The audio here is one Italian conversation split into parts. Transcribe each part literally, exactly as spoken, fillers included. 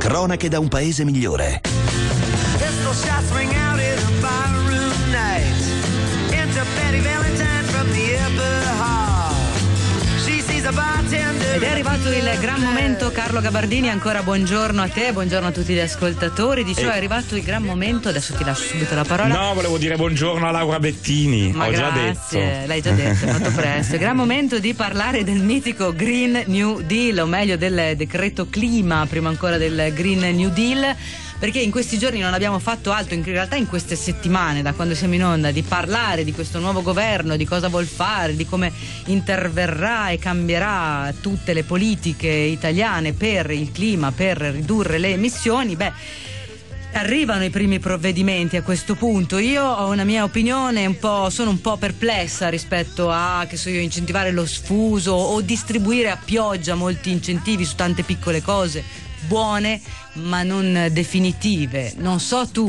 Cronache da un paese migliore. Ed è arrivato il gran momento, Carlo Gabardini, ancora buongiorno a te, buongiorno a tutti gli ascoltatori. Dicevo, è arrivato il gran momento, adesso ti lascio subito la parola. No, volevo dire buongiorno a Laura Bettini. Ma ho grazie, già detto. L'hai già detto, hai fatto presto. Gran momento di parlare del mitico Green New Deal, o meglio del decreto clima, prima ancora del Green New Deal, perché in questi giorni non abbiamo fatto altro, in realtà in queste settimane, da quando siamo in onda, di parlare di questo nuovo governo, di cosa vuol fare, di come interverrà e cambierà tutte le politiche italiane per il clima, per ridurre le emissioni. Beh, arrivano i primi provvedimenti a questo punto. Io ho una mia opinione, un po', sono un po' perplessa rispetto a, che so io, incentivare lo sfuso o distribuire a pioggia molti incentivi su tante piccole cose buone ma non definitive. Non so tu.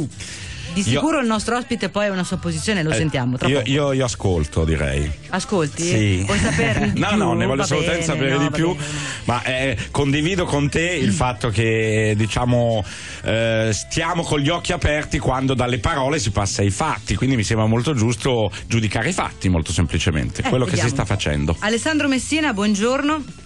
Di sicuro io, il nostro ospite poi ha una sua posizione, lo eh, sentiamo tra io, io, io ascolto, direi. Ascolti? Sì. Vuoi saperne di no, più? No, ne voglio assolutamente sapere no, di più, bene. Ma eh, condivido con te il fatto che, diciamo, eh, stiamo con gli occhi aperti quando dalle parole si passa ai fatti, quindi mi sembra molto giusto giudicare i fatti, molto semplicemente, eh, quello vediamo. Che si sta facendo. Alessandro Messina, buongiorno.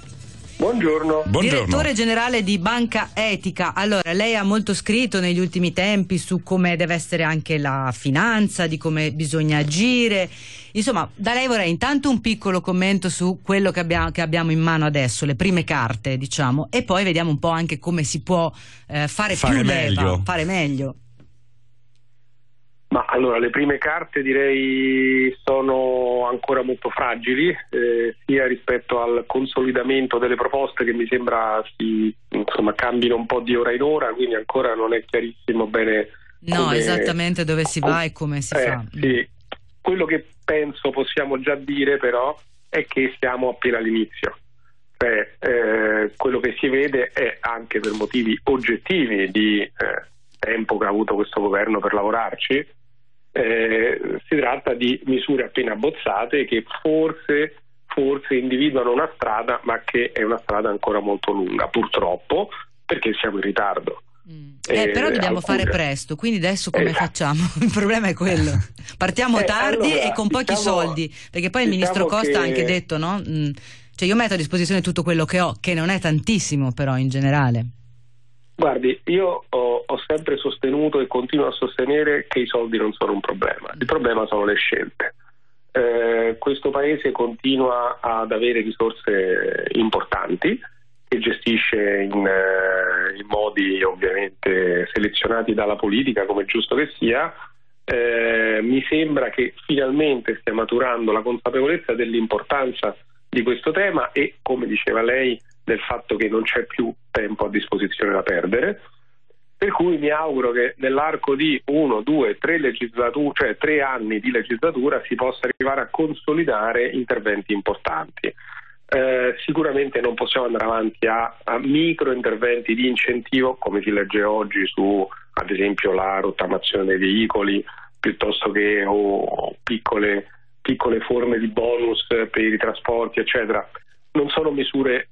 Buongiorno. Buongiorno. Direttore generale di Banca Etica. Allora, lei ha molto scritto negli ultimi tempi su come deve essere anche la finanza, di come bisogna agire. Insomma, da lei vorrei intanto un piccolo commento su quello che abbiamo, che abbiamo in mano adesso, le prime carte, diciamo, e poi vediamo un po' anche come si può eh, fare, fare più meglio. Leva, fare meglio. Ma allora, le prime carte direi sono ancora molto fragili, eh, sia rispetto al consolidamento delle proposte che mi sembra si insomma cambino un po' di ora in ora, quindi ancora non è chiarissimo bene come, no, esattamente dove si va e come si eh, fa. Sì. Quello che penso possiamo già dire però è che siamo appena all'inizio. Cioè, eh, quello che si vede è, anche per motivi oggettivi di eh, tempo che ha avuto questo governo per lavorarci, Eh, si tratta di misure appena abbozzate che forse, forse individuano una strada, ma che è una strada ancora molto lunga, purtroppo, perché siamo in ritardo. Mm. Eh, eh, però dobbiamo alcune... fare presto, quindi adesso come eh, facciamo? Il problema è quello. Partiamo eh, tardi allora, e con pochi diciamo, soldi, perché poi il diciamo ministro Costa ha che... anche detto, no? Mm. Cioè, io metto a disposizione tutto quello che ho, che non è tantissimo però in generale. Guardi, io ho, ho sempre sostenuto e continuo a sostenere che i soldi non sono un problema, il problema sono le scelte. Eh, questo paese continua ad avere risorse importanti che gestisce in, eh, in modi ovviamente selezionati dalla politica, come è giusto che sia. Eh, mi sembra che finalmente stia maturando la consapevolezza dell'importanza di questo tema e, come diceva lei, del fatto che non c'è più tempo a disposizione da perdere, per cui mi auguro che nell'arco di uno, due, tre legislature, cioè tre anni di legislatura, si possa arrivare a consolidare interventi importanti. Eh, sicuramente non possiamo andare avanti a, a micro interventi di incentivo, come si legge oggi su, ad esempio, la rottamazione dei veicoli, piuttosto che o piccole, piccole forme di bonus per i trasporti, eccetera. Non sono misure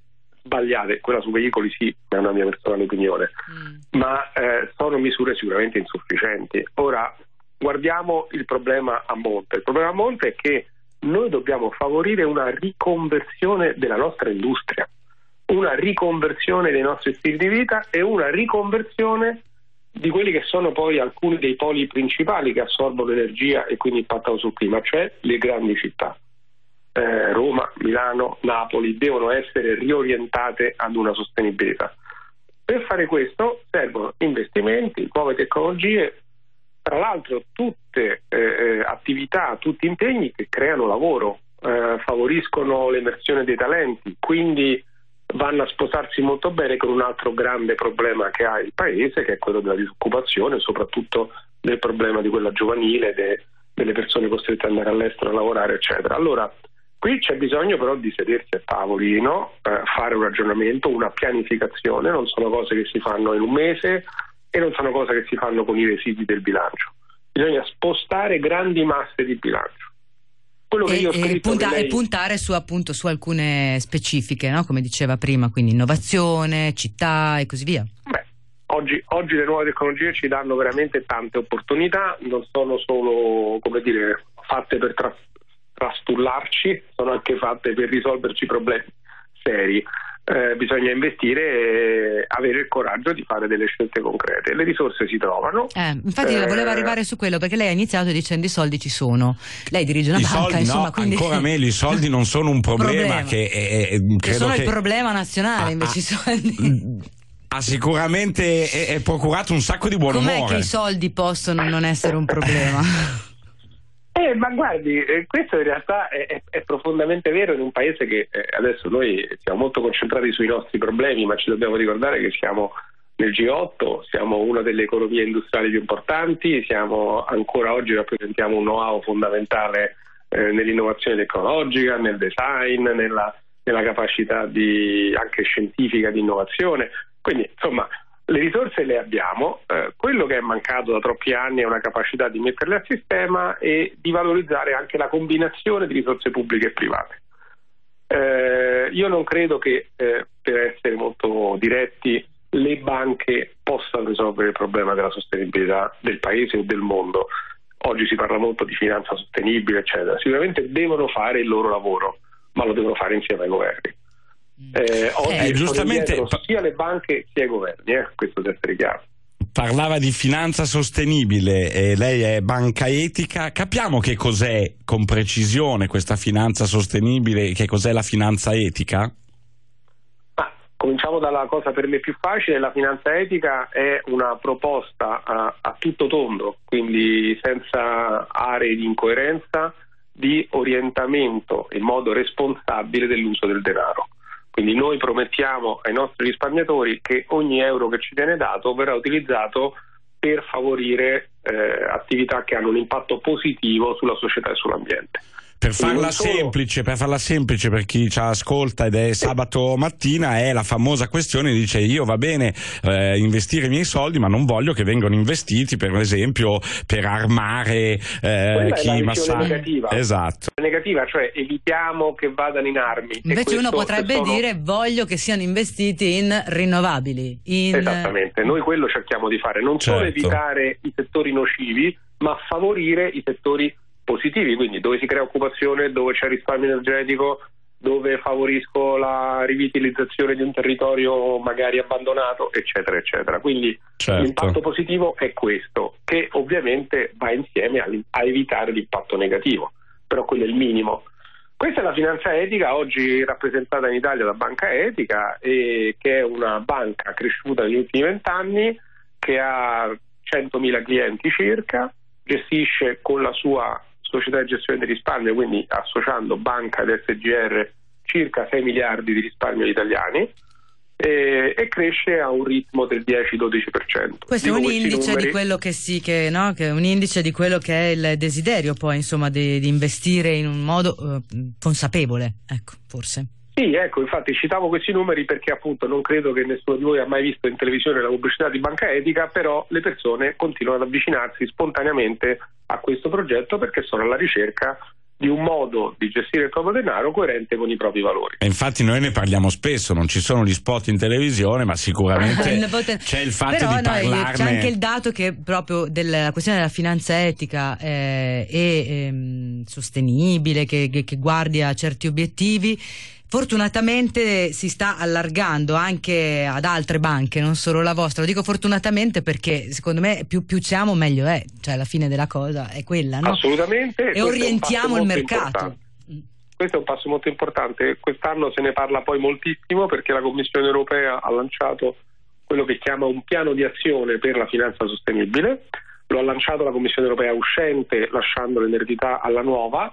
sbagliate, quella su veicoli sì, è una mia personale opinione, mm. ma eh, sono misure sicuramente insufficienti. Ora, guardiamo il problema a monte. Il problema a monte è che noi dobbiamo favorire una riconversione della nostra industria, una riconversione dei nostri stili di vita e una riconversione di quelli che sono poi alcuni dei poli principali che assorbono l'energia e quindi impattano sul clima, cioè le grandi città. Eh, Roma, Milano, Napoli devono essere riorientate ad una sostenibilità. Per fare questo servono investimenti, nuove tecnologie, tra l'altro tutte eh, attività, tutti impegni che creano lavoro, eh, favoriscono l'emersione dei talenti, quindi vanno a sposarsi molto bene con un altro grande problema che ha il paese, che è quello della disoccupazione, soprattutto del problema di quella giovanile, de, delle persone costrette ad andare all'estero a lavorare, eccetera. Allora, qui c'è bisogno però di sedersi a tavolino, eh, fare un ragionamento, una pianificazione. Non sono cose che si fanno in un mese e non sono cose che si fanno con i residui del bilancio. Bisogna spostare grandi masse di bilancio. Quello che e, io ho scritto e, punta- lei... e puntare su, appunto, su alcune specifiche, no? Come diceva prima, quindi innovazione, città e così via. Beh, Oggi, oggi le nuove tecnologie ci danno veramente tante opportunità, non sono solo, come dire, fatte per tra, trastullarci, sono anche fatte per risolverci problemi seri. Eh, bisogna investire e avere il coraggio di fare delle scelte concrete. Le risorse si trovano. Eh, infatti eh, volevo arrivare su quello, perché lei ha iniziato dicendo i soldi ci sono. Lei dirige una banca, soldi, insomma, no, quindi... ancora meglio, i soldi non sono un problema, problema. Che è, è, credo che sono che... il problema nazionale, ah, invece ah, i soldi ha sicuramente è, è procurato un sacco di buon umore. Com'è che i soldi possono non essere un problema? Eh, ma guardi, eh, questo in realtà è, è, è profondamente vero in un paese che eh, adesso noi siamo molto concentrati sui nostri problemi, ma ci dobbiamo ricordare che siamo nel G otto, siamo una delle economie industriali più importanti, siamo ancora oggi rappresentiamo un know-how fondamentale eh, nell'innovazione tecnologica, nel design, nella, nella capacità di, anche scientifica di innovazione. Quindi, insomma, le risorse le abbiamo, eh, quello che è mancato da troppi anni è una capacità di metterle a sistema e di valorizzare anche la combinazione di risorse pubbliche e private. Eh, io non credo che, eh, per essere molto diretti, le banche possano risolvere il problema della sostenibilità del paese o del mondo. Oggi si parla molto di finanza sostenibile, eccetera. Sicuramente devono fare il loro lavoro, ma lo devono fare insieme ai governi. Eh, oggi eh, giustamente dietro, sia le banche sia i governi, eh, questo deve essere chiaro. Parlava di finanza sostenibile e lei è Banca Etica. Capiamo che cos'è con precisione questa finanza sostenibile, che cos'è la finanza etica? Ah, cominciamo dalla cosa per me più facile. La finanza etica è una proposta a, a tutto tondo, quindi senza aree di incoerenza, di orientamento in modo responsabile dell'uso del denaro. Quindi noi promettiamo ai nostri risparmiatori che ogni euro che ci viene dato verrà utilizzato per favorire eh, attività che hanno un impatto positivo sulla società e sull'ambiente. Per farla solo... semplice, per farla semplice per chi ci ascolta ed è sabato mattina, è la famosa questione, dice: io va bene eh, investire i miei soldi, ma non voglio che vengano investiti, per esempio, per armare eh, chi massacra. Negativa. Esatto. Negativa, cioè evitiamo che vadano in armi. Invece uno potrebbe sono... dire: voglio che siano investiti in rinnovabili. In... Esattamente, noi quello cerchiamo di fare, non certo. solo evitare i settori nocivi, ma favorire i settori positivi, quindi dove si crea occupazione, dove c'è risparmio energetico, dove favorisco la rivitalizzazione di un territorio magari abbandonato, eccetera, eccetera. Quindi certo. l'impatto positivo è questo, che ovviamente va insieme a, a evitare l'impatto negativo, però quello è il minimo. Questa è la finanza etica, oggi rappresentata in Italia da Banca Etica, e che è una banca cresciuta negli ultimi vent'anni, che ha centomila clienti circa, gestisce con la sua società di gestione del risparmio, quindi associando banca ed S G R, circa sei miliardi di risparmio agli italiani, e, e cresce a un ritmo del dieci dodici per cento. Questo Dico è un indice numeri... di quello che sì che no, che è un indice di quello che è il desiderio poi, insomma, di, di investire in un modo uh, consapevole, ecco, forse. Sì, ecco, infatti citavo questi numeri perché appunto non credo che nessuno di voi ha mai visto in televisione la pubblicità di Banca Etica, però le persone continuano ad avvicinarsi spontaneamente a questo progetto perché sono alla ricerca di un modo di gestire il proprio denaro coerente con i propri valori. E infatti noi ne parliamo spesso, non ci sono gli spot in televisione, ma sicuramente c'è il fatto Però, di parlarne. C'è anche il dato che proprio della questione della finanza etica eh, e eh, sostenibile, che, che, che guardi a certi obiettivi, fortunatamente si sta allargando anche ad altre banche, non solo la vostra. Lo dico fortunatamente perché secondo me più, più siamo meglio è, cioè alla fine della cosa è quella, no? Assolutamente. E orientiamo il mercato. Importante. Questo è un passo molto importante, quest'anno se ne parla poi moltissimo perché la Commissione europea ha lanciato quello che chiama un piano di azione per la finanza sostenibile, lo ha lanciato la Commissione europea uscente lasciando l'eredità alla nuova.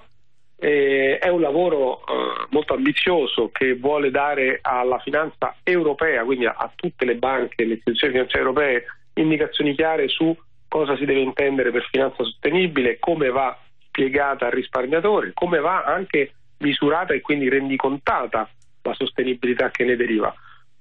Eh, è un lavoro eh, molto ambizioso che vuole dare alla finanza europea, quindi a, a tutte le banche e le istituzioni finanziarie europee, indicazioni chiare su cosa si deve intendere per finanza sostenibile, come va spiegata al risparmiatore, come va anche misurata e quindi rendicontata la sostenibilità che ne deriva.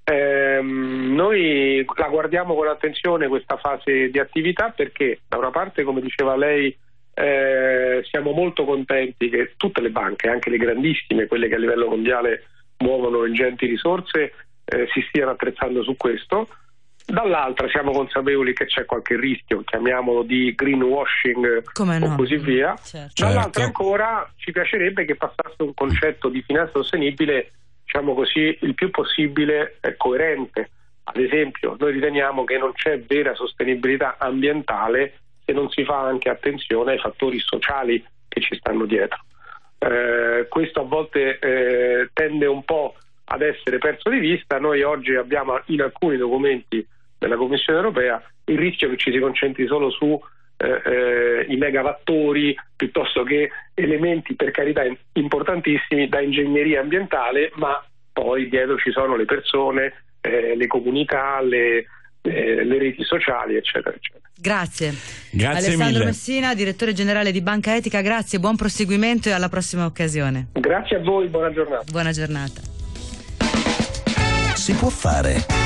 Ehm, noi la guardiamo con attenzione questa fase di attività perché da una parte, come diceva lei, Eh, siamo molto contenti che tutte le banche, anche le grandissime, quelle che a livello mondiale muovono ingenti risorse, eh, si stiano attrezzando su questo. dall'altra siamo consapevoli che c'è qualche rischio, chiamiamolo di greenwashing o così via, certo. Dall'altra ancora ci piacerebbe che passasse un concetto di finanza sostenibile, diciamo così, il più possibile coerente. Ad esempio, noi riteniamo che non c'è vera sostenibilità ambientale se non si fa anche attenzione ai fattori sociali che ci stanno dietro. Eh, questo a volte eh, tende un po' ad essere perso di vista. Noi oggi abbiamo in alcuni documenti della Commissione europea il rischio che ci si concentri solo su eh, eh, i megavattori piuttosto che elementi, per carità, importantissimi da ingegneria ambientale, ma poi dietro ci sono le persone, eh, le comunità, le, eh, le reti sociali, eccetera, eccetera. Grazie. Grazie Alessandro mille. Messina, direttore generale di Banca Etica, grazie, buon proseguimento e alla prossima occasione. Grazie a voi, buona giornata. Buona giornata. Si può fare.